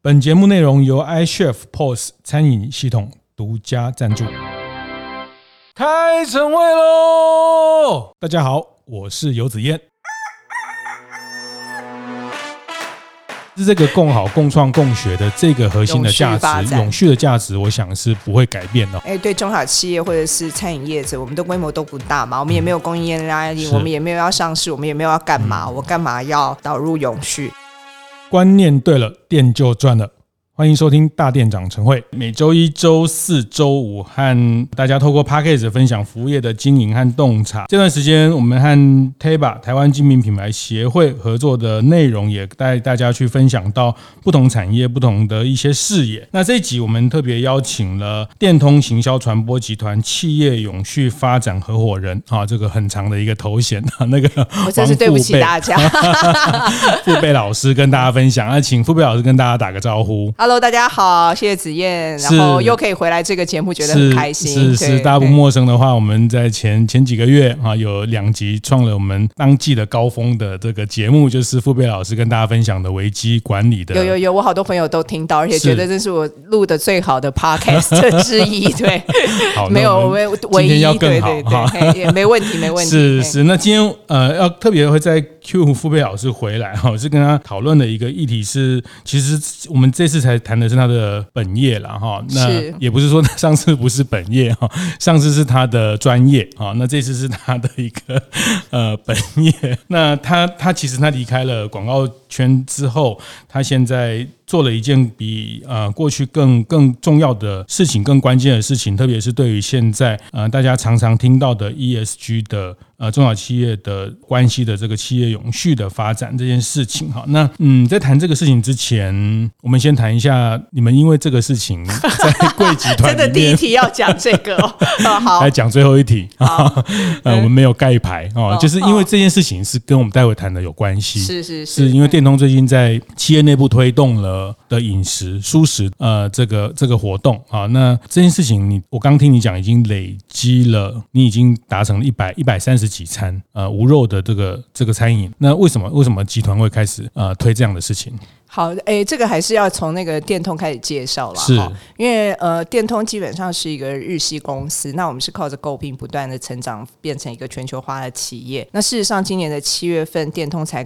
本节目内容由 iChef POS 餐饮系统独家赞助。开晨会喽！大家好，我是游子燕。是这个共好、共创、共学的这个核心的价值，永续的价值，我想是不会改变的。对中小企业或者是餐饮业者，我们的规模都不大嘛，我们也没有供应链压力，我们也没有要上市，我们也没有要干嘛，我干嘛要导入永续？观念对了，店就赚了。欢迎收听大店长晨会，每周一、周四、周五和大家透过 Podcast 分享服务业的经营和洞察。这段时间我们和 TABA 台湾精品品牌协会合作的内容，也带大家去分享到不同产业不同的一些视野。那这一集我们特别邀请了电通行销传播集团企业永续发展合伙人啊，这个很长的一个头衔啊，那个我真是对不起大家，傅贝老师跟大家分享啊，请傅贝老师跟大家打个招呼。Hello。大家好，谢谢子燕，然后又可以回来这个节目，觉得很开心。是，大家不陌生的话，我们在前几个月啊，有2集创了我们当季的高峰的这个节目，就是傅贝老师跟大家分享的危机管理的。有，我好多朋友都听到，而且觉得这是我录的最好的 podcast 之一。对，好，没有，唯一今天要更好，对，也没问题。是，那今天要特别会再 Q 傅贝老师回来哈，是跟他讨论的一个议题是，其实我们这次才谈的是他的本业啦，那也不是说上次不是本业，上次是他的专业，那这次是他的一个本业。那他其实他离开了广告圈之后，他现在做了一件比过去更重要的事情，更关键的事情，特别是对于现在大家常常听到的 ESG 的中小企业的关系的这个企业永续的发展这件事情。好，那在谈这个事情之前，我们先谈一下你们因为这个事情在贵集团真的第一题要讲这个好，来讲最后一题我们没有盖牌就是因为这件事情是跟我们待会谈的有关系，是因为电通最近在企业内部推动了的饮食蔬食这个活动啊，那这件事情我刚听你讲，已经累积了，你已经达成了130几餐无肉的这个餐饮，那为什么集团会开始推这样的事情？好，这个还是要从那个电通开始介绍了，因为电通基本上是一个日系公司，那我们是靠着诟病不断的成长，变成一个全球化的企业。那事实上，今年的7月份，日本电通才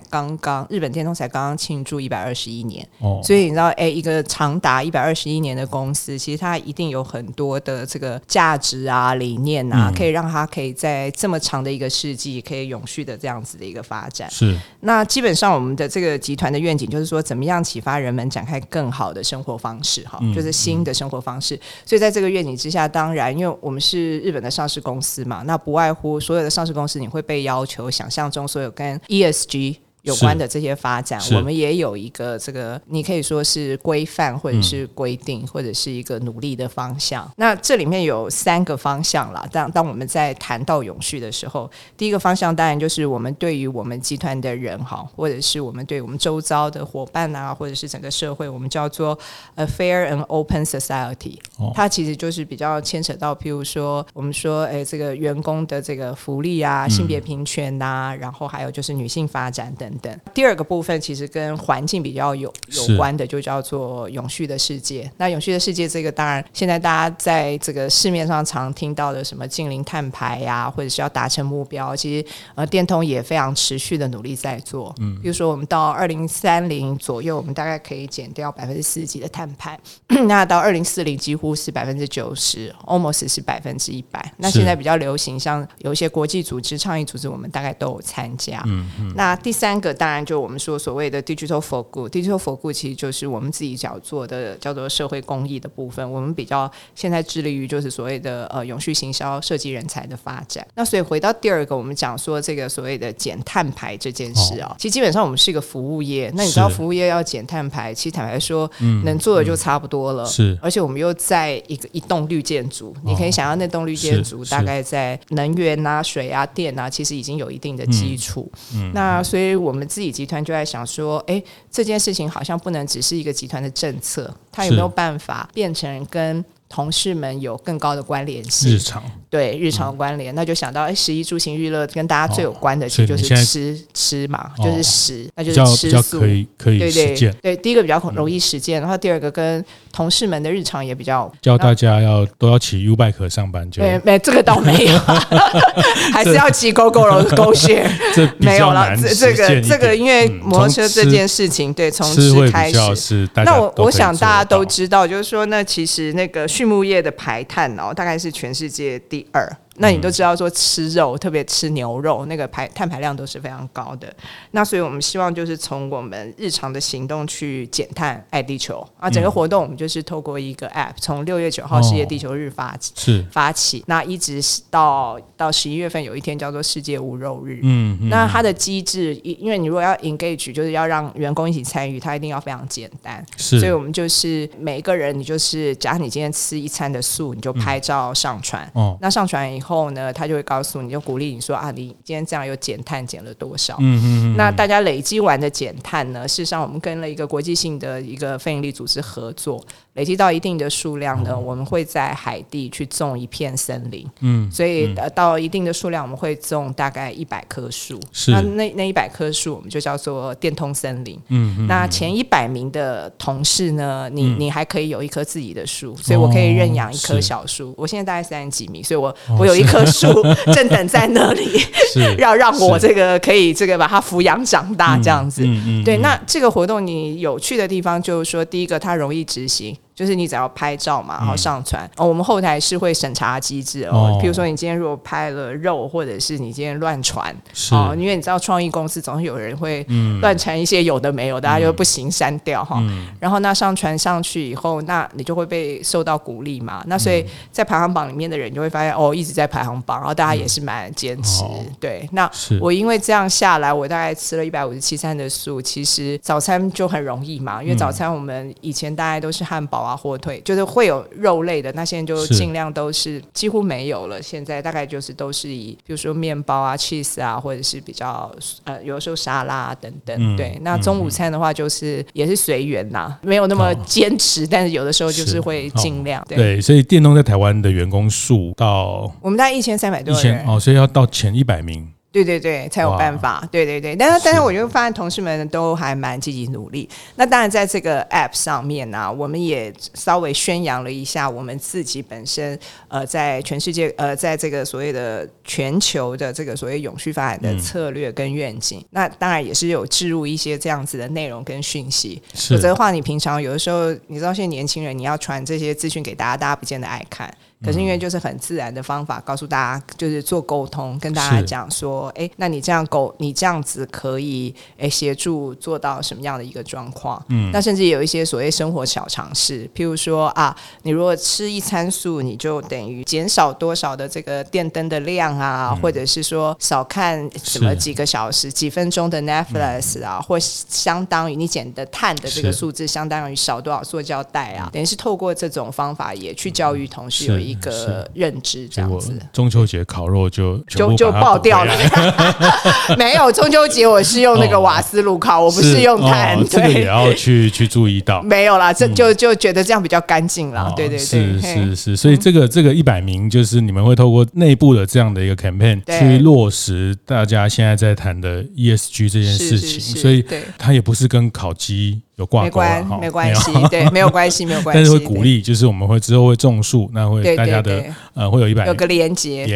刚刚庆祝121年，所以你知道，一个长达121年的公司，其实它一定有很多的这个价值啊、理念啊，可以让它可以在这么长的一个世纪，可以永续的这样子的一个发展。是，那基本上我们的这个集团的愿景就是说，怎么样启发人们展开更好的生活方式，就是新的生活方式。所以在这个愿景之下，当然因为我们是日本的上市公司嘛，那不外乎所有的上市公司你会被要求想象中所有跟 ESG有关的这些发展，我们也有一个这个你可以说是规范或者是规定或者是一个努力的方向。那这里面有3个方向啦，当我们在谈到永续的时候，第一个方向当然就是我们对于我们集团的人或者是我们对我们周遭的伙伴啊，或者是整个社会，我们叫做 A Fair and Open Society。 它其实就是比较牵扯到譬如说我们说这个员工的这个福利啊、性别平权啊，然后还有就是女性发展等。第二个部分其实跟环境比较有关的，就叫做永续的世界。那永续的世界这个，当然现在大家在这个市面上常听到的什么净零碳排呀，或者是要达成目标，其实电通也非常持续的努力在做。比如说我们到2030左右，我们大概可以减掉40%的碳排那到2040几乎是90%， almost 是100%。那现在比较流行，像有一些国际组织、倡议组织，我们大概都有参加。那第三个当然就我们说所谓的 Digital for Good，Digital for Good 其实就是我们自己做的叫做社会公益的部分。我们比较现在致力于就是所谓的永续行销设计人才的发展。那所以回到第二个，我们讲说这个所谓的减碳排这件事其实基本上我们是一个服务业，那你知道服务业要减碳排，其实坦白说能做的就差不多了。是，而且我们又在一栋绿建筑，你可以想象那栋绿建筑大概在能源啊、水啊、电啊，其实已经有一定的基础。那所以我们自己集团就在想说，这件事情好像不能只是一个集团的政策，它有没有办法变成跟同事们有更高的关联性，日常，对，日常关联，那就想到食衣住行娱乐跟大家最有关的其实就是吃嘛，就是食，那就是吃素，比较可以实践， 对， 对， 对，第一个比较容易实践，然后第二个跟同事们的日常也比较，叫大家都要骑 U-Bike 上班就没这个倒没有还是要骑 GoGo GoShare 这没有了，这个因为摩托车这件事情，对，从吃开始，那我想大家都知道，就是说那其实那个畜牧业的排碳大概是全世界第2，那你都知道说吃肉，特别吃牛肉，那个碳排量都是非常高的，那所以我们希望就是从我们日常的行动去减碳爱地球啊，整个活动我们就是透过一个 app， 从6月9号世界地球日发起，那一直到11月份有一天叫做世界无肉日，那它的机制，因为你如果要 engage 就是要让员工一起参与，它一定要非常简单，所以我们就是每一个人，你就是假如你今天吃一餐的素，你就拍照上传，那上传以后呢，他就会告诉你，就鼓励你说啊，你今天这样有减碳减了多少，那大家累积完的减碳呢，事实上我们跟了一个国际性的一个非营利组织合作，累积到一定的数量呢，我们会在海地去种一片森林，所以到一定的数量我们会种大概100棵树，那100棵树我们就叫做电通森林，那前100名的同事呢，你还可以有一棵自己的树，所以我可以认养一棵小树，我现在大概30几米，所以我有一棵树正等在那里要让我这个可以这个把它抚养长大这样子，对，那这个活动你有趣的地方就是说，第一个它容易执行，就是你只要拍照嘛，然后上传，我们后台是会审查机制，比如说你今天如果拍了肉，或者是你今天乱传，因为你知道创意公司总是有人会乱传一些有的没有的，大家就不行删掉，然后那上传上去以后，那你就会被受到鼓励嘛，那所以在排行榜里面的人就会发现一直在排行榜，然后大家也是蛮坚持，对，那我因为这样下来，我大概吃了157餐的素，其实早餐就很容易嘛，因为早餐我们以前大概都是汉堡啊、火腿，就是会有肉类的，那现在就尽量都是几乎没有了，现在大概就是都是以比如说面包啊、cheese 啊，或者是比较有时候沙拉啊等等，对，那中午餐的话就是也是随缘啦，没有那么坚持，但是有的时候就是会尽量，对，所以电通在台湾的员工数到我们大概1300多人，所以要到前100名，对对对，才有办法，对对对，但是我就发现同事们都还蛮积极努力，那当然在这个 app 上面啊，我们也稍微宣扬了一下我们自己本身在全世界在这个所谓的全球的这个所谓永续发展的策略跟愿景，那当然也是有置入一些这样子的内容跟讯息，否则的话你平常有的时候你知道现在年轻人你要传这些资讯给大家，大家不见得爱看，可是因为就是很自然的方法告诉大家，就是做沟通，跟大家讲说，那你这样子可以协助做到什么样的一个状况，那甚至有一些所谓生活小常识，譬如说啊，你如果吃一餐素，你就等于减少多少的这个电灯的量啊，或者是说少看什么几个小时几分钟的 Netflix 啊，或相当于你减的碳的这个数字相当于少多少塑胶袋啊，等于是透过这种方法也去教育同事有一个认知这样子。中秋节烤肉就爆掉了没有，中秋节我是用那个瓦斯炉烤，我不是用炭，这个也要去注意到，没有啦，这就觉得这样比较干净啦，对对对，是，所以这个100名就是你们会透过内部的这样的一个 campaign 去落实大家现在在谈的 ESG 这件事情，所以它也不是跟烤鸡有挂钩，没关系，对，没有关系，没有关系。但是会鼓励，就是我们会之后会种树，那会大家的会有100有个连结，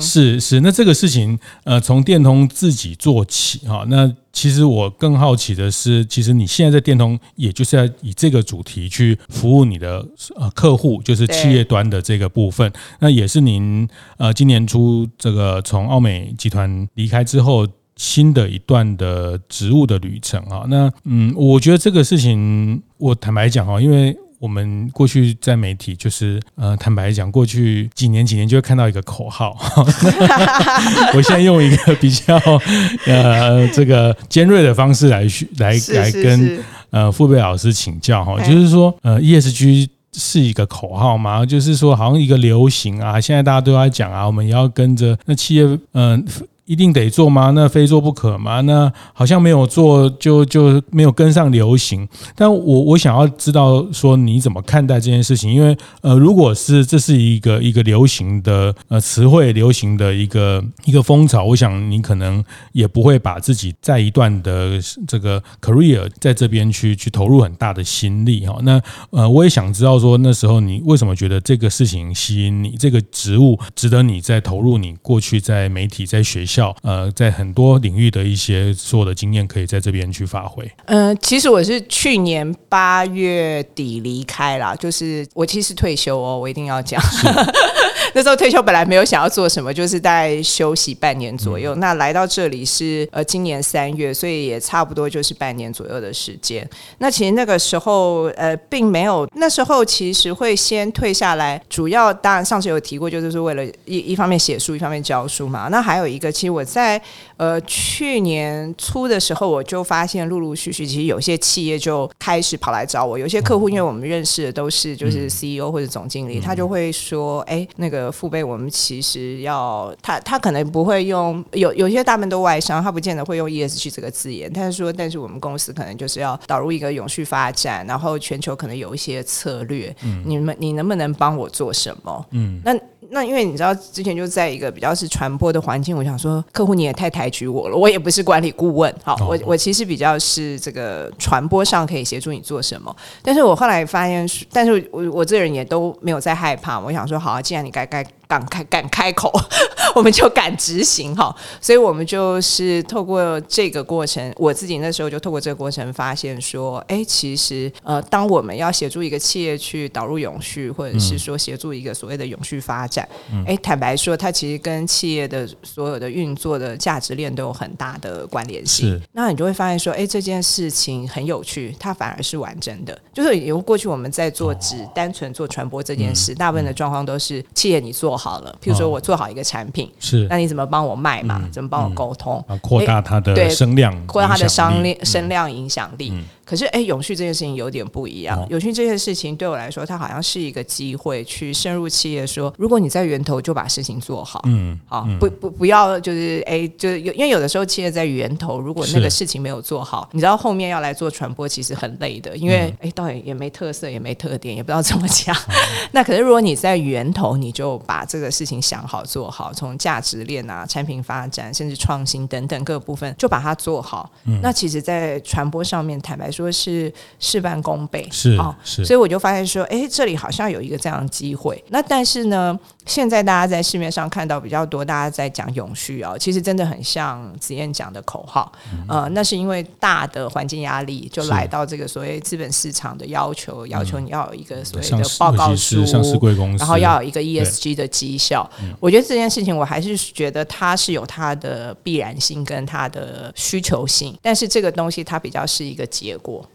是。那这个事情从电通自己做起哈，那其实我更好奇的是，其实你现在在电通，也就是要以这个主题去服务你的客户，就是企业端的这个部分。那也是您今年初这个从奥美集团离开之后，新的一段的职务的旅程啊，那我觉得这个事情，我坦白讲哈，因为我们过去在媒体就是坦白讲，过去几年就会看到一个口号，我现在用一个比较这个尖锐的方式来跟傅贝老师请教哈，就是说ESG。是一个口号嘛，就是说好像一个流行啊，现在大家都在讲啊，我们也要跟着那企业一定得做吗？那非做不可吗？那好像没有做就没有跟上流行。但我想要知道说你怎么看待这件事情，因为如果是这是一个流行的词汇，流行的一个风潮，我想你可能也不会把自己在一段的这个 career 在这边去投入很大的心力哈。那我也想知道说那时候你为什么觉得这个事情吸引你，这个职务值得你在投入你过去在媒体在学习。在很多领域的一些所有的经验可以在这边去发挥。其实我是去年8月底离开啦，就是我其实退休哦，我一定要讲。那时候退休本来没有想要做什么，就是大概休息半年左右。那来到这里是今年3月，所以也差不多就是半年左右的时间。那其实那个时候并没有，那时候其实会先退下来，主要当然上次有提过，就是为了一方面写书，一方面教书嘛。那还有一个，其实我在去年初的时候，我就发现陆陆续续其实有些企业就开始跑来找我，有些客户因为我们认识的都是就是 CEO 或者总经理，他就会说那个父辈我们其实要他可能不会用有些大部分都外商，他不见得会用 ESG 这个字眼，他说但是我们公司可能就是要导入一个永续发展，然后全球可能有一些策略，你能不能帮我做什么？那因为你知道之前就在一个比较是传播的环境，我想说客户你也太抬举我了，我也不是管理顾问，好，我其实比较是这个传播上可以协助你做什么。但是我后来发现，但是我这人也都没有在害怕，我想说好，既然你敢开口我们就敢执行哈。所以我们就是透过这个过程，我自己那时候就透过这个过程发现说其实当我们要协助一个企业去导入永续，或者是说协助一个所谓的永续发展，坦白说它其实跟企业的所有的运作的价值链都有很大的关联性。那你就会发现说这件事情很有趣，它反而是完整的，就是由过去我们在做只单纯做传播这件事，大部分的状况都是企业你做好了，譬如说我做好一个产品，那你怎么帮我卖嘛？怎么帮我沟通？扩大它的声量，扩大它的声量影响力。可是永续这件事情有点不一样，永续这件事情对我来说它好像是一个机会去深入企业说，如果你在源头就把事情做好，不要就是就是因为有的时候企业在源头如果那个事情没有做好，你知道后面要来做传播其实很累的，因为到底也没特色也没特点也不知道怎么讲。那可是如果你在源头你就把这个事情想好做好，从价值链啊产品发展甚至创新等等各部分就把它做好，那其实在传播上面坦白说是事半功倍，是所以我就发现说这里好像有一个这样的机会。那但是呢现在大家在市面上看到比较多大家在讲永续其实真的很像子燕讲的口号，那是因为大的环境压力就来到这个所谓资本市场的要求你要有一个所谓的报告书，然后要有一个 ESG 的绩效。我觉得这件事情我还是觉得它是有它的必然性跟它的需求性，但是这个东西它比较是一个结果，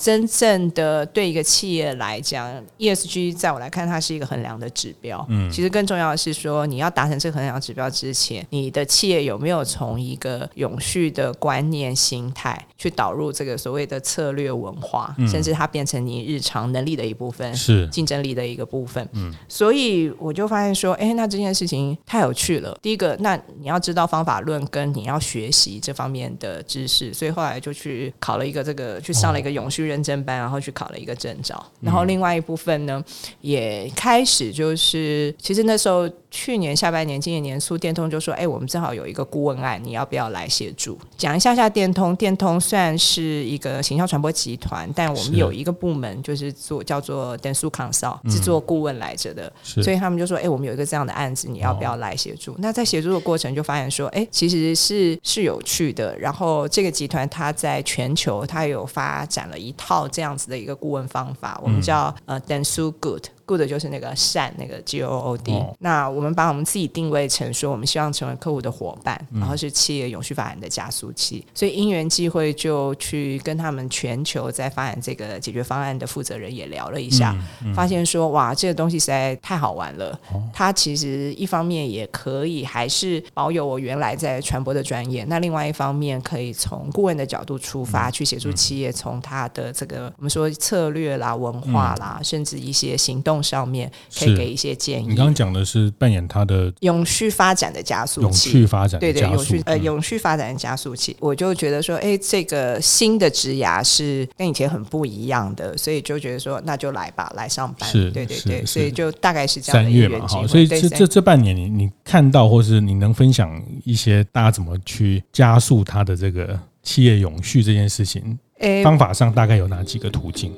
真正的对一个企业来讲 ESG 在我来看它是一个衡量的指标，其实更重要的是说你要达成这个衡量指标之前，你的企业有没有从一个永续的观念心态去导入这个所谓的策略文化，甚至它变成你日常能力的一部分，是竞争力的一个部分。所以我就发现说那这件事情太有趣了。第一个那你要知道方法论跟你要学习这方面的知识，所以后来就去考了一个这个去上了一个永续认证班，然后去考了一个证照。然后另外一部分呢也开始就是其实那时候去年下半年今年年初电通就说我们正好有一个顾问案，你要不要来协助？讲一下电通虽然是一个行销传播集团，但我们有一个部门就是叫做 Densu Consult 是做顾问来着的，所以他们就说我们有一个这样的案子，你要不要来协助？那在协助的过程就发现说其实是有趣的。然后这个集团它在全球它有发展了一套这样子的一个顾问方法，我们叫Densu Good 就是那个善那个 GOOD，那我们把我们自己定位成说我们希望成为客户的伙伴，然后是企业永续发展的加速器。所以因缘际会就去跟他们全球在发展这个解决方案的负责人也聊了一下，发现说哇这个东西实在太好玩了，它其实一方面也可以还是保有我原来在传播的专业，那另外一方面可以从顾问的角度出发，去协助企业从它的这个我们说策略啦文化啦，甚至一些行动用上面可以给一些建议。你刚刚讲的是扮演它的永续发展的加速器，永续发展的加速器，对对，永续发展的加速器。我就觉得说这个新的职涯是跟以前很不一样的，所以就觉得说那就来吧，来上班。是，对对对，所以就大概是这样的一个缘起。所以这半年 你看到或是你能分享一些大家怎么去加速它的这个企业永续这件事情，方法上大概有哪几个途径？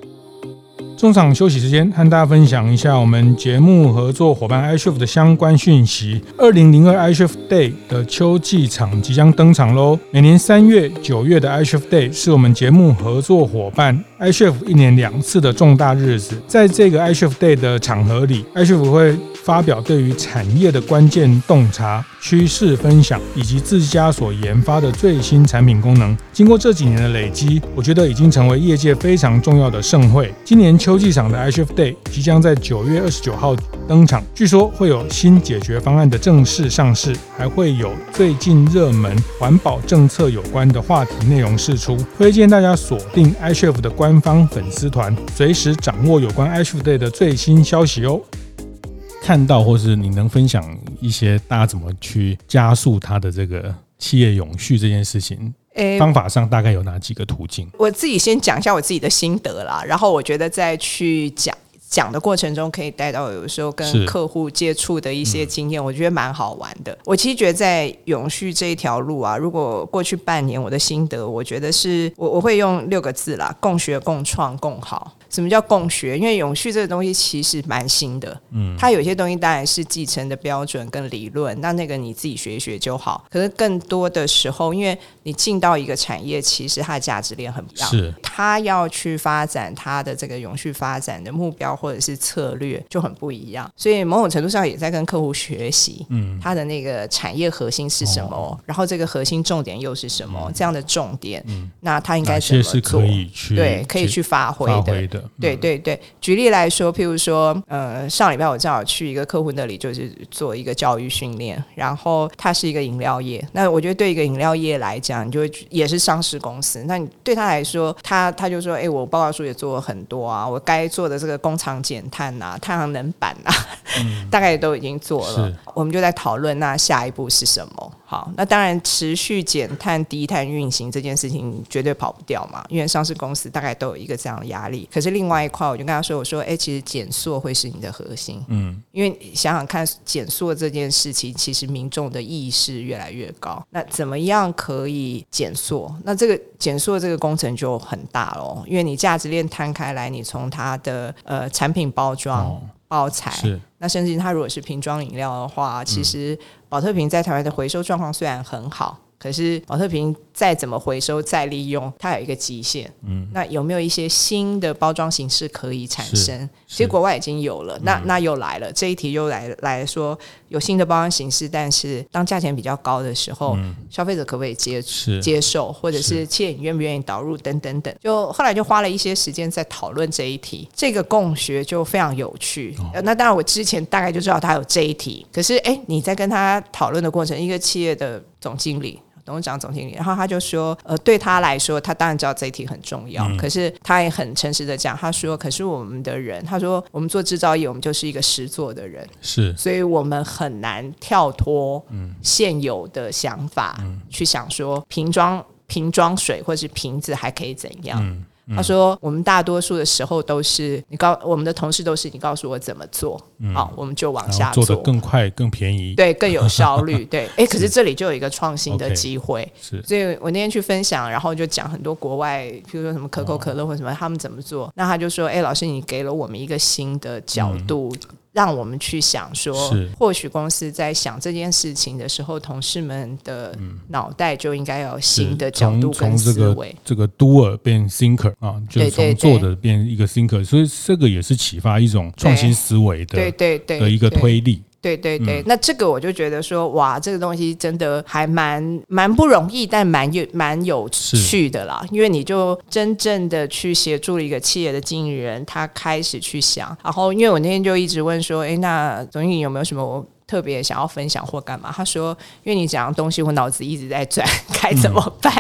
中场休息时间，和大家分享一下我们节目合作伙伴 iChef 的相关讯息。2002 iChef Day 的秋季场即将登场咯，每年3月9月的 iChef Day 是我们节目合作伙伴 iChef 一年2次的重大日子。在这个 iChef Day 的场合里， iChef 会发表对于产业的关键洞察、趋势分享，以及自家所研发的最新产品功能。经过这几年的累积，我觉得已经成为业界非常重要的盛会。今年秋季场的 iChef Day 即将在9月29号登场，据说会有新解决方案的正式上市，还会有最近热门环保政策有关的话题内容释出。推荐大家锁定 iChef 的官方粉丝团，随时掌握有关 iChef Day 的最新消息哦。看到或是你能分享一些大家怎么去加速它的这个企业永续这件事情，方法上大概有哪几个途径？我自己先讲一下我自己的心得啦，然后我觉得再去讲的过程中可以带到有时候跟客户接触的一些经验，我觉得蛮好玩的。我其实觉得在永续这一条路啊，如果过去半年我的心得，我觉得是 我会用6个字啦，共学共创共好。什么叫共学？因为永续这个东西其实蛮新的，它有些东西当然是继承的标准跟理论，那个你自己学一学就好。可是更多的时候，因为你进到一个产业，其实它的价值链很不一样，是它要去发展它的这个永续发展的目标或者是策略就很不一样，所以某种程度上也在跟客户学习，它的那个产业核心是什么，然后这个核心重点又是什么，这样的重点，那它应该怎么做？哪些是可以去对可以去发挥的。对对对，举例来说，譬如说，上礼拜我正好去一个客户那里，就是做一个教育训练，然后它是一个饮料业。那我觉得对一个饮料业来讲，你就会也是上市公司，那你对他来说，他就说，我报告书也做了很多啊，我该做的这个工厂减碳啊、太阳能板啊，大概都已经做了。我们就在讨论，那下一步是什么？好，那当然持续减碳低碳运行这件事情绝对跑不掉嘛，因为上市公司大概都有一个这样的压力。可是另外一块我就跟他说，我说其实减塑会是你的核心，因为想想看减塑这件事情其实民众的意识越来越高，那怎么样可以减塑？那这个减塑这个工程就很大咯，因为你价值链摊开来，你从它的产品包装、包材，那甚至它如果是瓶装饮料的话，其实保特瓶在台湾的回收状况虽然很好，可是保特瓶再怎么回收再利用，它有一个极限，那有没有一些新的包装形式可以产生？其实国外已经有了，那又来了，这一题又来说有新的包装形式，但是当价钱比较高的时候，消费者可不可以接受，或者是企业你愿不愿意导入等等等，就后来就花了一些时间在讨论这一题。这个共学就非常有趣，那当然我之前大概就知道他有这一题，可是你在跟他讨论的过程，一个企业的总经理、董事长、总经理，然后他就说，对他来说，他当然知道这一题很重要，可是他也很诚实的讲，他说，可是我们的人，他说我们做制造业，我们就是一个实作的人，是，所以我们很难跳脱现有的想法，去想说瓶装水或是瓶子还可以怎样。他说我们大多数的时候都是我们的同事都是你告诉我怎么做，好，我们就往下做，做得更快更便宜，对，更有效率对，可是这里就有一个创新的机会，所以我那天去分享，然后就讲很多国外比如说什么可口可乐或什么他们怎么做，那他就说老师你给了我们一个新的角度，让我们去想说，或许公司在想这件事情的时候，同事们的脑袋就应该要有新的角度跟思维，这个 doer 变 thinker 啊，就是从做的变一个 thinker， 所以这个也是启发一种创新思维的一个推力。对对对，那这个我就觉得说，哇，这个东西真的还蛮不容易，但蛮有趣的啦。因为你就真正的去协助一个企业的经营人，他开始去想。然后，因为我那天就一直问说，那总经理有没有什么我特别想要分享或干嘛？他说，因为你讲的东西，我脑子一直在转，该怎么办？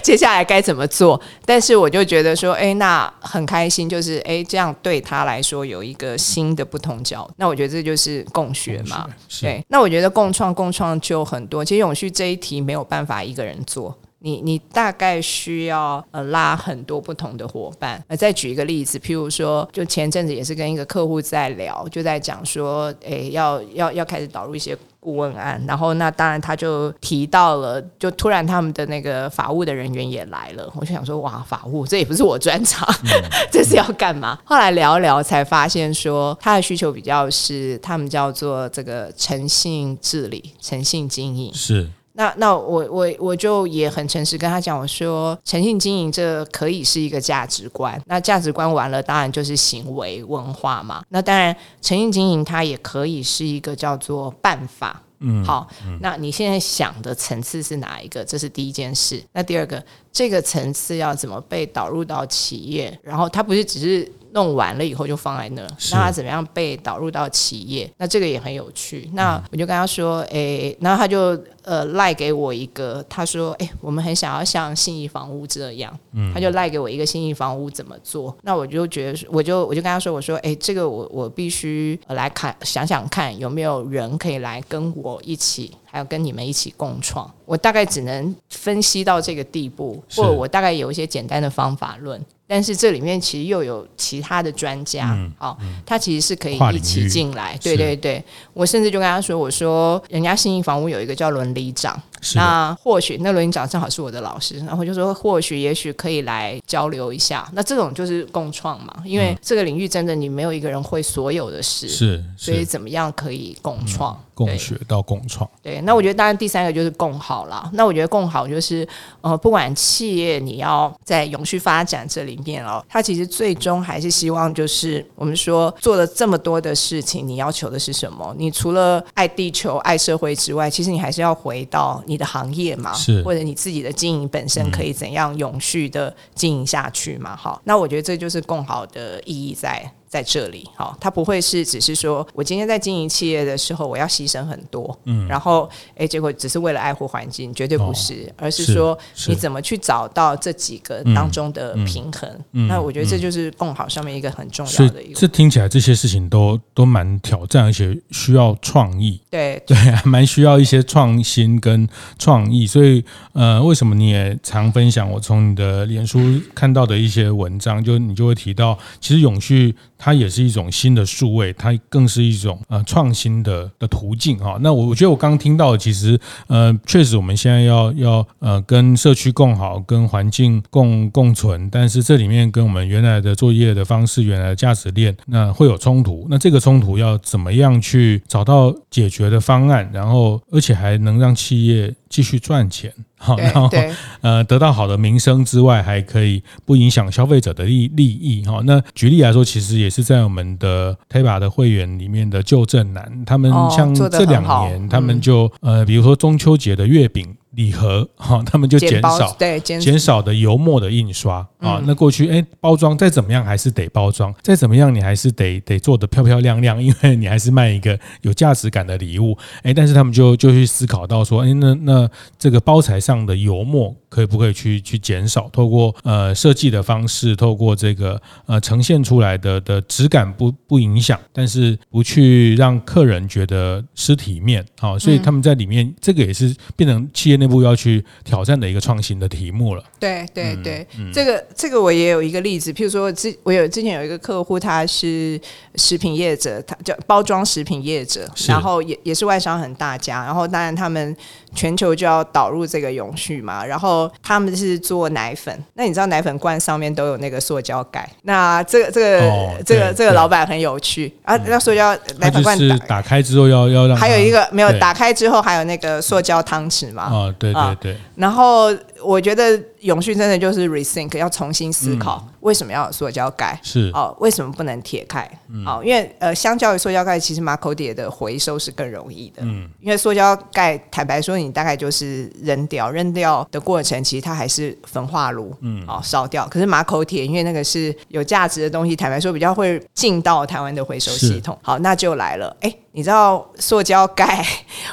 接下来该怎么做。但是我就觉得说那很开心，就是这样对他来说有一个新的不同角，那我觉得这就是共学嘛。对，那我觉得共创就很多，其实永续这一题没有办法一个人做，你大概需要拉很多不同的伙伴。再举一个例子，譬如说就前阵子也是跟一个客户在聊，就在讲说要开始导入一些顾问案，然后那当然他就提到了，就突然他们的那个法务的人员也来了，我就想说哇，法务这也不是我专长这是要干嘛。后来聊聊才发现说他的需求比较是他们叫做这个诚信治理、诚信经营。是，那我就也很诚实跟他讲，我说诚信经营这可以是一个价值观，那价值观完了当然就是行为文化嘛，那当然诚信经营它也可以是一个叫做办法。好，那你现在想的层次是哪一个？这是第一件事。那第二个，这个层次要怎么被导入到企业，然后它不是只是弄完了以后就放在那，那它怎么样被导入到企业，那这个也很有趣。那我就跟他说然后他就赖给我一个，他说我们很想要像信义房屋这样，他就赖给我一个信义房屋怎么做。那我就觉得我就跟他说，我说这个我必须来看，想想看有没有人可以来跟我一起，还有跟你们一起共创。我大概只能分析到这个地步，或者我大概有一些简单的方法论，但是这里面其实又有其他的专家，他其实是可以一起进来。对对对，我甚至就跟他说，我说人家信义房屋有一个叫伦理长，那或许那伦理长正好是我的老师，然后我就说或许也许可以来交流一下。那这种就是共创嘛，因为这个领域真的你没有一个人会所有的事，所以怎么样可以共创，共学到共创。对，那我觉得当然第三个就是共好啦。那我觉得共好就是不管企业你要在永续发展这里面它其实最终还是希望，就是我们说做了这么多的事情，你要求的是什么？你除了爱地球爱社会之外，其实你还是要回到你的行业嘛，或者你自己的经营本身可以怎样永续的经营下去嘛。好，那我觉得这就是共好的意义在这里。好，它不会是只是说我今天在经营企业的时候我要牺牲很多，然后结果只是为了爱护环境，绝对不是，而是说你怎么去找到这几个当中的平衡。那我觉得这就是共好上面一个很重要的一个。这听起来这些事情都蛮挑战，而且需要创意。对对，蛮需要一些创新跟创意。所以为什么你也常分享，我从你的脸书看到的一些文章，就你就会提到其实永续它也是一种新的数位，它更是一种创新的途径哈。那我觉得我刚听到的，其实确实我们现在要跟社区共好，跟环境共存，但是这里面跟我们原来的作业的方式、原来的价值链，那会有冲突。那这个冲突要怎么样去找到解决的方案，然后而且还能让企业继续赚钱，然后得到好的名声之外，还可以不影响消费者的利益。那举例来说，其实也是在我们的 TABA 的会员里面的旧正男，他们像这2年他们就比如说中秋节的月饼礼盒，他们就减少的油墨的印刷。那过去包装再怎么样还是得包装，再怎么样你还是得做得漂漂亮亮，因为你还是卖一个有价值感的礼物。但是他们就去思考到说那这个包材上的油墨可以不可以去减少，透过设计的方式，透过这个呈现出来的质感不影响，但是不去让客人觉得失体面。所以他们在里面这个也是变成企业内部要去挑战的一个创新的题目了。对对对，这个我也有一个例子，譬如说我之前有一个客户，他是食品业者，他叫包装食品业者，然后也是外商很大家，然后当然他们全球就要导入这个永续嘛，然后他们是做奶粉，那你知道奶粉罐上面都有那个塑胶盖，那这个老板很有趣啊，那塑胶奶粉罐就是打开之后要让它还有一个没有打开之后还有那个塑胶汤匙嘛。对对对，然后我觉得永续真的就是 rethink， 要重新思考为什么要有塑胶盖，为什么不能铁盖？因为相较于塑胶盖，其实马口铁的回收是更容易的，因为塑胶盖坦白说你大概就是扔掉的过程，其实它还是焚化炉烧掉。可是马口铁因为那个是有价值的东西，坦白说比较会进到台湾的回收系统。好，那就来了，你知道塑胶盖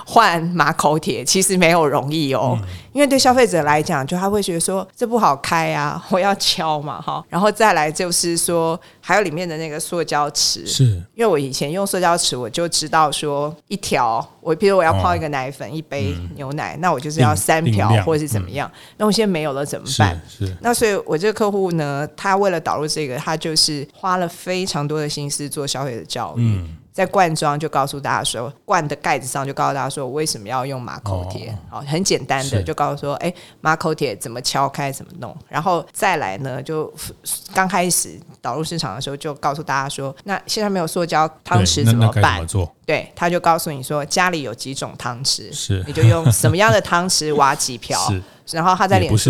换马口铁其实没有容易哦，因为对消费者来讲，就他会觉得说说这不好开啊，我要敲嘛哈。然后再来就是说还有里面的那个塑胶匙，是因为我以前用塑胶匙我就知道说一条，我比如我要泡一个奶粉、一杯牛奶，那我就是要3条或是怎么样，那我现在没有了怎么办？那所以我这个客户呢，他为了导入这个，他就是花了非常多的心思做消费者教育，在罐装就告诉大家说，罐的盖子上就告诉大家说我为什么要用马口铁、很简单的就告诉说马口铁怎么敲开怎么弄，然后再来呢就刚开始导入市场的时候就告诉大家说那现在没有塑胶汤匙怎么办，对，他就告诉你说家里有几种汤匙，你就用什么样的汤匙挖几瓢然后他在脸书，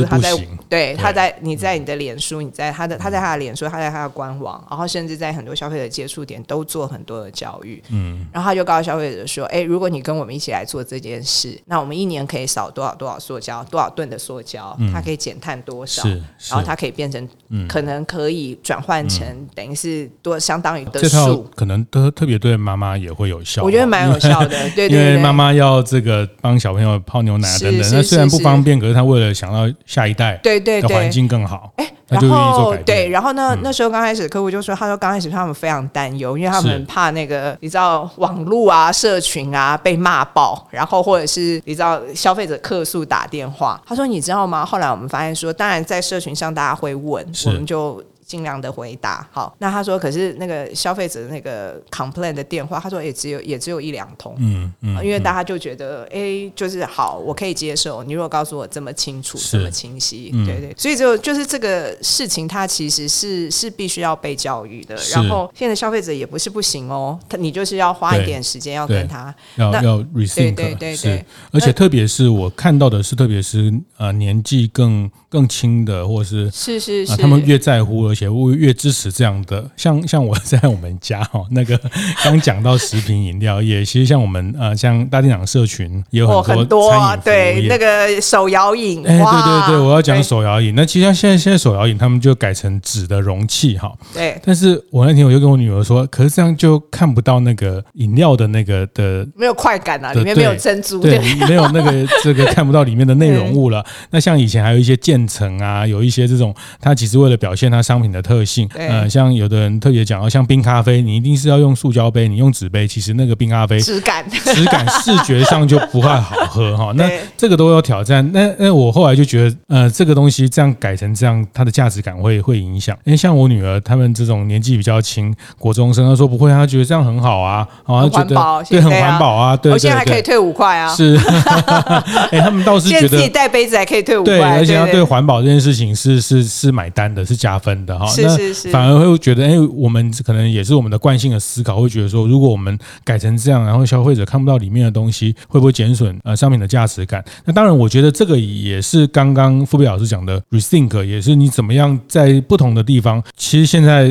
你在你的脸书，你在他在他的脸书，他在他的官网，然后甚至在很多消费者接触点都做很多的教育，然后他就告诉消费者说，如果你跟我们一起来做这件事，那我们1年可以少多少多少塑胶，多少吨的塑胶，它可以减碳多少，然后它可以变成，可能可以转换成等于是多相当于的数，这套可能特别对妈妈也会有效，我觉得蛮有效的，对对对，因为妈妈要这个帮小朋友泡牛奶等等，那虽然不方便，可是他为了想到下一代的环境更好，然后对，然后呢，那时候刚开始客户就说，他说刚开始他们非常担忧，因为他们怕那个你知道网络啊、社群啊被骂爆，然后或者是你知道消费者客诉打电话。他说你知道吗？后来我们发现说，当然在社群上大家会问，我们就尽量的回答好。那他说可是那个消费者那个 complaint 的电话，他说也只有1-2通，因为大家就觉得就是好，我可以接受你如果告诉我这么清楚这么清晰，对对，所以就是这个事情它其实是必须要被教育的，然后现在消费者也不是不行哦，你就是要花一点时间要跟他要 rethink， 对，而且特别是我看到的是特别是年纪更轻的，或者是他们越在乎，而且我越支持这样的，像我在我们家那个刚讲到食品饮料业，其实像我们像大店长社群也有很多餐饮服务业，对那个手摇饮，对，我要讲手摇饮。那其实现在手摇饮他们就改成纸的容器哈，对。但是我那天我就跟我女儿说，可是这样就看不到那个饮料的那个的没有快感啊，里面没有珍珠，对，没有那个这个看不到里面的内容物了。那像以前还有一些渐层啊，有一些这种，它其实为了表现它商品的特性，像有的人特别讲到像冰咖啡，你一定是要用塑胶杯，你用纸杯，其实那个冰咖啡质感视觉上就不太好喝哈。那这个都有挑战。那我后来就觉得，这个东西这样改成这样，它的价值感会影响。因为像我女儿他们这种年纪比较轻，国中生，她说不会，她觉得这样很好啊，她觉得对，很环保啊，对，现在还可以退5块啊，是，他们倒是觉得自己带杯子还可以退5块，对，而且她对环保这件事情是买单的，是加分的哈。是，反而会觉得，我们可能也是我们的惯性的思考，会觉得说，如果我们改成这样，然后消费者看不到里面的东西，会不会减损商品的价值感？那当然，我觉得这个也是刚刚富比老师讲的 rethink， 也是你怎么样在不同的地方。其实现在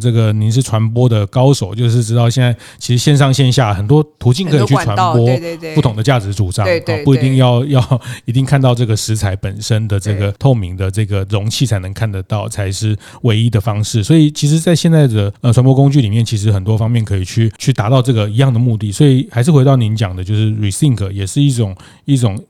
这个您是传播的高手，就是知道现在其实线上线下很多途径可以去传播不同的价值主张，不一定要一定看到这个食材本身的这个透明的这个容器才能看得到，才是唯一的方式。所以其实在现在的传播工具里面，其实很多方面可以去达到这个一样的目的。所以还是回到您讲的，就是 rethink 也是一种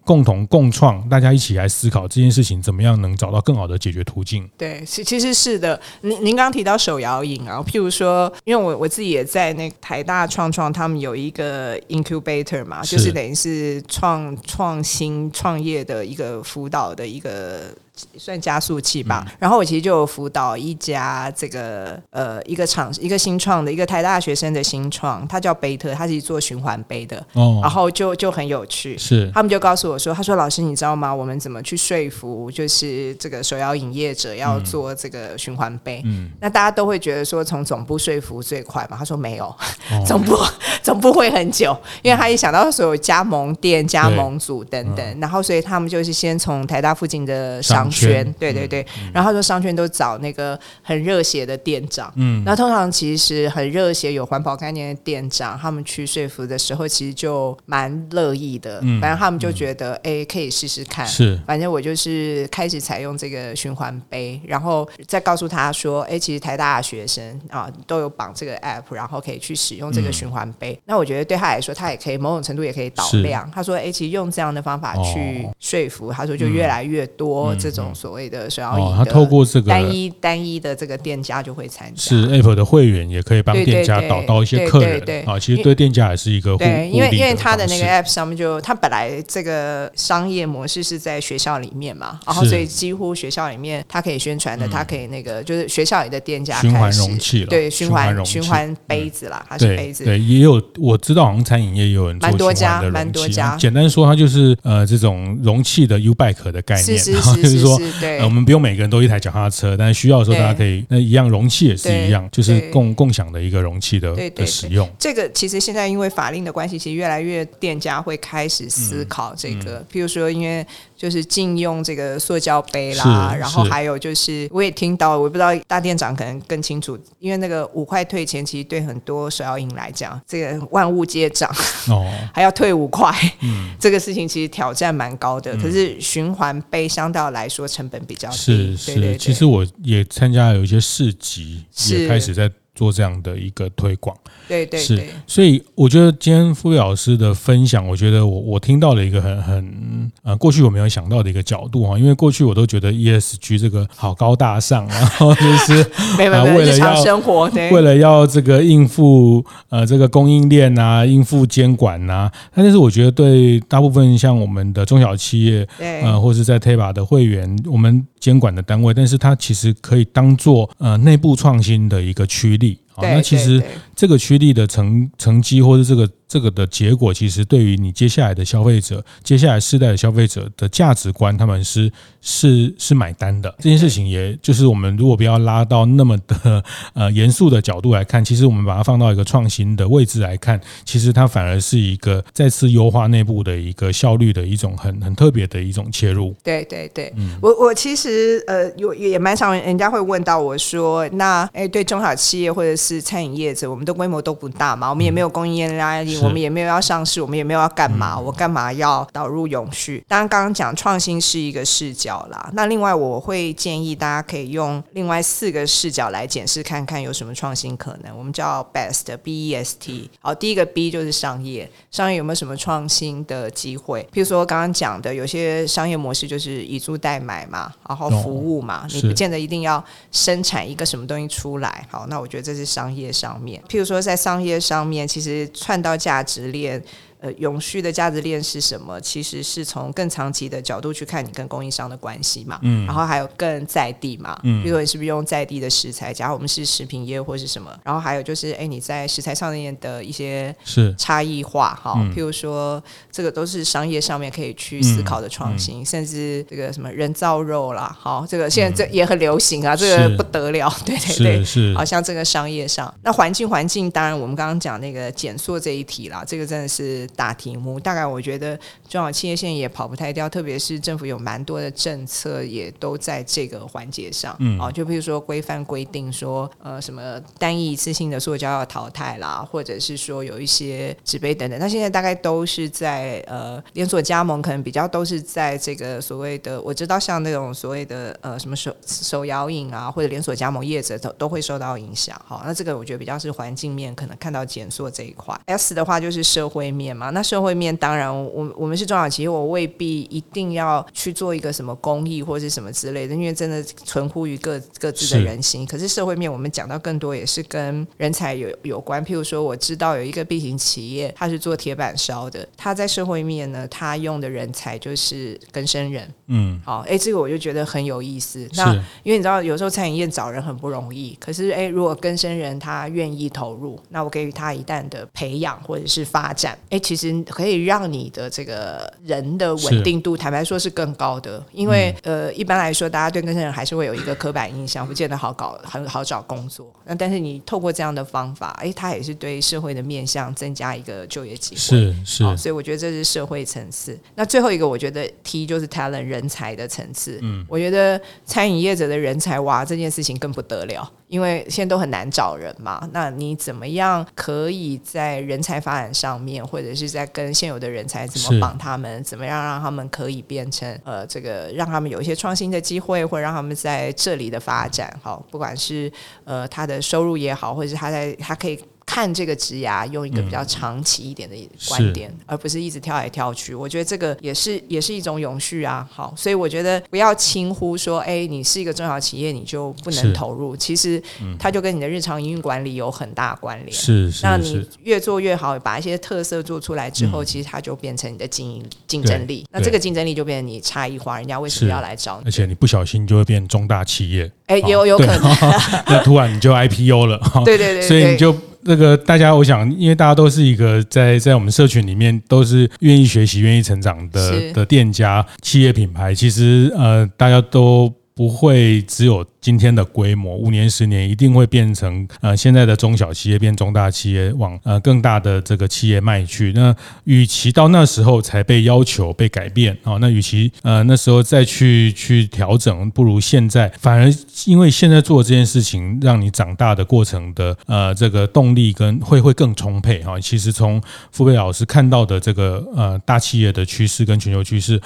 共同共创，大家一起来思考这件事情怎么样能找到更好的解决途径。对，其实是的。您刚提到手摇饮啊，譬如说因为我自己也在那台大创他们有一个 incubator 嘛，就是等于是创新创业的一个辅导的一个算加速器吧，然后我其实就有辅导一家这个一个新创的一个台大学生的新创，他叫贝特，他是做循环杯的，然后就很有趣，是他们就告诉我说，他说老师你知道吗，我们怎么去说服就是这个手摇饮业者要做这个循环杯，那大家都会觉得说从总部说服最快嘛，他说没有，总部会很久，因为他一想到所有加盟店加盟组等等，然后所以他们就是先从台大附近的商圈，对，然后他说商圈都找那个很热血的店长，那通常其实很热血有环保概念的店长，他们去说服的时候其实就蛮乐意的，反正他们就觉得可以试试看，是，反正我就是开始采用这个循环杯，然后再告诉他说其实台大学生啊都有绑这个 app， 然后可以去使用这个循环杯，那我觉得对他来说，他也可以某种程度也可以导量，他说其实用这样的方法去说服，他说就越来越多这种所谓的手摇饮的单一，透过这个单一的这个店家就会参加。是 App 的会员也可以帮店家导到一些客人，其实对店家也是一个互利的方式。因为他的那个 App 上面就他本来这个商业模式是在学校里面嘛，然后所以几乎学校里面他可以宣传的，他可以那个就是学校里的店家循环容器了，对，循环杯子啦，还是杯子，对，也有我知道好像餐饮业也有人做循环的容器，蛮多家。简单说，它就是这种容器的 U-Bike 的概念，是就是说我们不用每个人都一台脚踏车，但是需要的时候大家可以那一样容器也是一样，就是共享的一个容器 的使用。这个其实现在因为法令的关系，其实越来越店家会开始思考这个，譬如说因为就是禁用这个塑胶杯啦，然后还有就是我也听到，我不知道大店长可能更清楚，因为那个5块退钱其实对很多手摇饮来讲这个万物皆涨，还要退5块，这个事情其实挑战蛮高的，可是循环杯相对来说成本比较低。是，其实我也参加有一些市集也开始在做这样的一个推广，对，是。所以我觉得今天傅老师的分享，我觉得我听到了一个很过去我没有想到的一个角度哈，因为过去我都觉得 ESG 这个好高大上，然后就是为了要生活，为了要这个应付这个供应链啊，应付监管啊，但是我觉得对大部分像我们的中小企业，或是在 TABA 的会员，我们监管的单位，但是它其实可以当作内部创新的一个驱力。那其实这个驱力的成绩或者这个的结果，其实对于你接下来的消费者，接下来世代的消费者的价值观，他们是买单的。这件事情也就是我们如果不要拉到那么的严肃的角度来看，其实我们把它放到一个创新的位置来看，其实它反而是一个再次优化内部的一个效率的一种很特别的一种切入。对，我其实也蛮常人家会问到我说，那对中小企业或者是餐饮业者，我们的规模都不大嘛，我们也没有供应链压力，我们也没有要上市，我们也没有要干嘛，我干嘛要导入永续？当然刚刚讲创新是一个视角啦，那另外我会建议大家可以用另外4个视角来检视看看有什么创新可能，我们叫 BEST BEST。 好，第一个 B 就是商业有没有什么创新的机会，譬如说刚刚讲的有些商业模式就是以租代买嘛，然后服务嘛，你不见得一定要生产一个什么东西出来。好，那我觉得这是商业上面。譬如说在商业上面，其实串到价值链，永续的价值链是什么？其实是从更长期的角度去看你跟供应商的关系嘛，然后还有更在地嘛，比如说你是不是用在地的食材，假如我们是食品业或是什么，然后还有就是你在食材上面的一些差异化，譬如说这个都是商业上面可以去思考的创新，甚至这个什么人造肉啦，这个现在这也很流行啊，这个不得了，对，好像这个商业上。那环境当然我们刚刚讲那个减塑这一题啦，这个真的是大题目，大概我觉得中小企业现在也跑不太掉，特别是政府有蛮多的政策也都在这个环节上，就比如说规范规定说什么单一一次性的塑胶要淘汰啦，或者是说有一些纸杯等等，那现在大概都是在连锁加盟可能比较都是在这个所谓的，我知道像那种所谓的什么手摇饮啊，或者连锁加盟业者都会受到影响。好，那这个我觉得比较是环境面可能看到减塑这一块。 S 的话就是社会面，那社会面当然我们是中小企业，我未必一定要去做一个什么公益或是什么之类的，因为真的存乎于各自的人心。可是社会面我们讲到更多也是跟人才有关，譬如说我知道有一个 B 型企业，他是做铁板烧的，他在社会面呢，他用的人才就是更生人。好，这个我就觉得很有意思。那因为你知道有时候餐饮业找人很不容易，可是如果更生人他愿意投入，那我给予他一旦的培养或者是发展，其实可以让你的这个人的稳定度坦白说是更高的。因为一般来说大家对更生人还是会有一个刻板印象，不见得很好找工作，那但是你透过这样的方法，它也是对社会的面向增加一个就业机会。是、所以我觉得这是社会层次。那最后一个我觉得 T 就是 talent 人才的层次。我觉得餐饮业者的人才，哇，这件事情更不得了，因为现在都很难找人嘛，那你怎么样可以在人才发展上面，或者是在跟现有的人才怎么帮他们，怎么样让他们可以变成这个让他们有一些创新的机会，或让他们在这里的发展，好，不管是他的收入也好，或者是他可以看这个职涯用一个比较长期一点的观点，而不是一直跳来跳去。我觉得这个也是一种永续啊。好，所以我觉得不要轻忽说你是一个中小企业你就不能投入，其实它就跟你的日常营运管理有很大关联。是，那你越做越好，把一些特色做出来之后，其实它就变成你的竞争力，那这个竞争力就变成你差异化，人家为什么要来找你，而且你不小心就会变中大企业有可能那突然你就 IPO 了对，所以你就那个大家，我想，因为大家都是一个在我们社群里面都是愿意学习、愿意成长的店家、企业品牌，其实大家都不会只有今天的规模，5年10年一定会变成现在的中小企业变中大企业，往更大的这个企业迈去。那与其到那时候才被要求被改变那与其那时候再去调整，不如现在，反而因为现在做这件事情让你长大的过程的这个动力跟会更充沛其实从傅佩老师看到的这个大企业的趋势跟全球趋势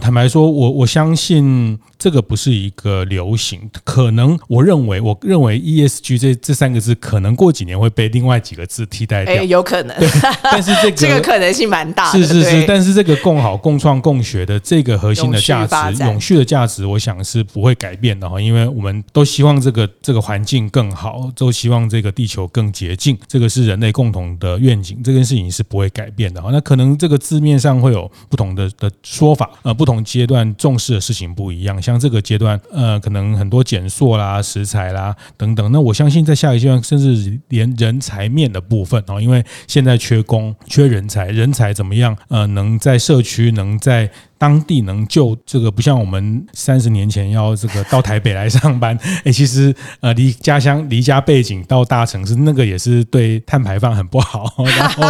坦白说我相信这个不是一个流行，可能我认为 ESG 这三个字可能过几年会被另外几个字替代掉有可能，但是这个可能性蛮大的，是，但是这个共好共创共学的这个核心的价值，永续的价值，我想是不会改变的，因为我们都希望这个环境更好，都希望这个地球更洁净，这个是人类共同的愿景，这件事情是不会改变的。那可能这个字面上会有不同的说法不同阶段重视的事情不一样，像这个阶段可能很多减塑啦、食材啦等等，那我相信在下一阶段甚至连人才面的部分因为现在缺工、缺人才怎么样能在社区、能在当地能救，这个不像我们30年前要这个到台北来上班其实离家乡、离家背景到大城市，那个也是对碳排放很不好然后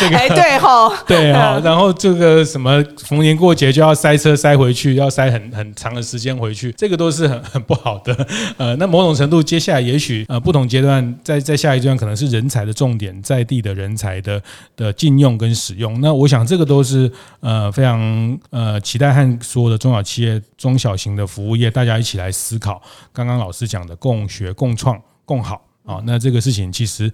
这个对，然后这个什么逢年过节就要塞车塞回去，要塞很长的时间回去，这个都是很不好的那某种程度接下来也许不同阶段在下一阶段可能是人才的重点，在地的人才的禁用跟使用，那我想这个都是非常期待和所有的中小企业、中小型的服务业，大家一起来思考刚刚老师讲的共学、共创、共好那这个事情其实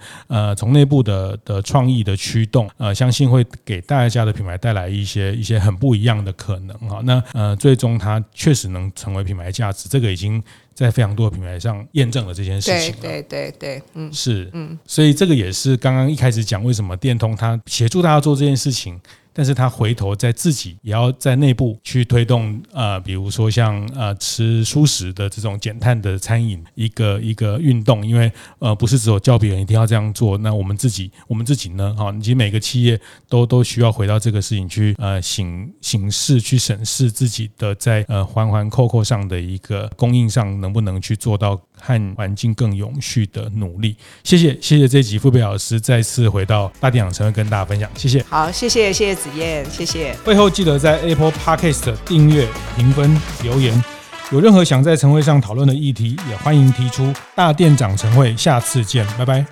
从内部的创意的驱动相信会给大家的品牌带来一些很不一样的可能那最终它确实能成为品牌价值，这个已经在非常多的品牌上验证了这件事情了对，是所以这个也是刚刚一开始讲为什么电通它协助大家做这件事情，但是他回头在自己也要在内部去推动比如说像吃蔬食的这种减碳的餐饮一个运动，因为不是只有教别人一定要这样做，那我们自己呢其实每个企业都需要回到这个事情去省视去审视自己的在环扣扣上的一个供应上能不能去做到和环境更永续的努力。谢谢这一集傅佩老师再次回到大店长晨会跟大家分享，谢谢。好，谢谢子燕，谢谢。会后记得在 Apple Podcast 订阅、评分、留言，有任何想在晨会上讨论的议题也欢迎提出。大店长晨会下次见，拜拜。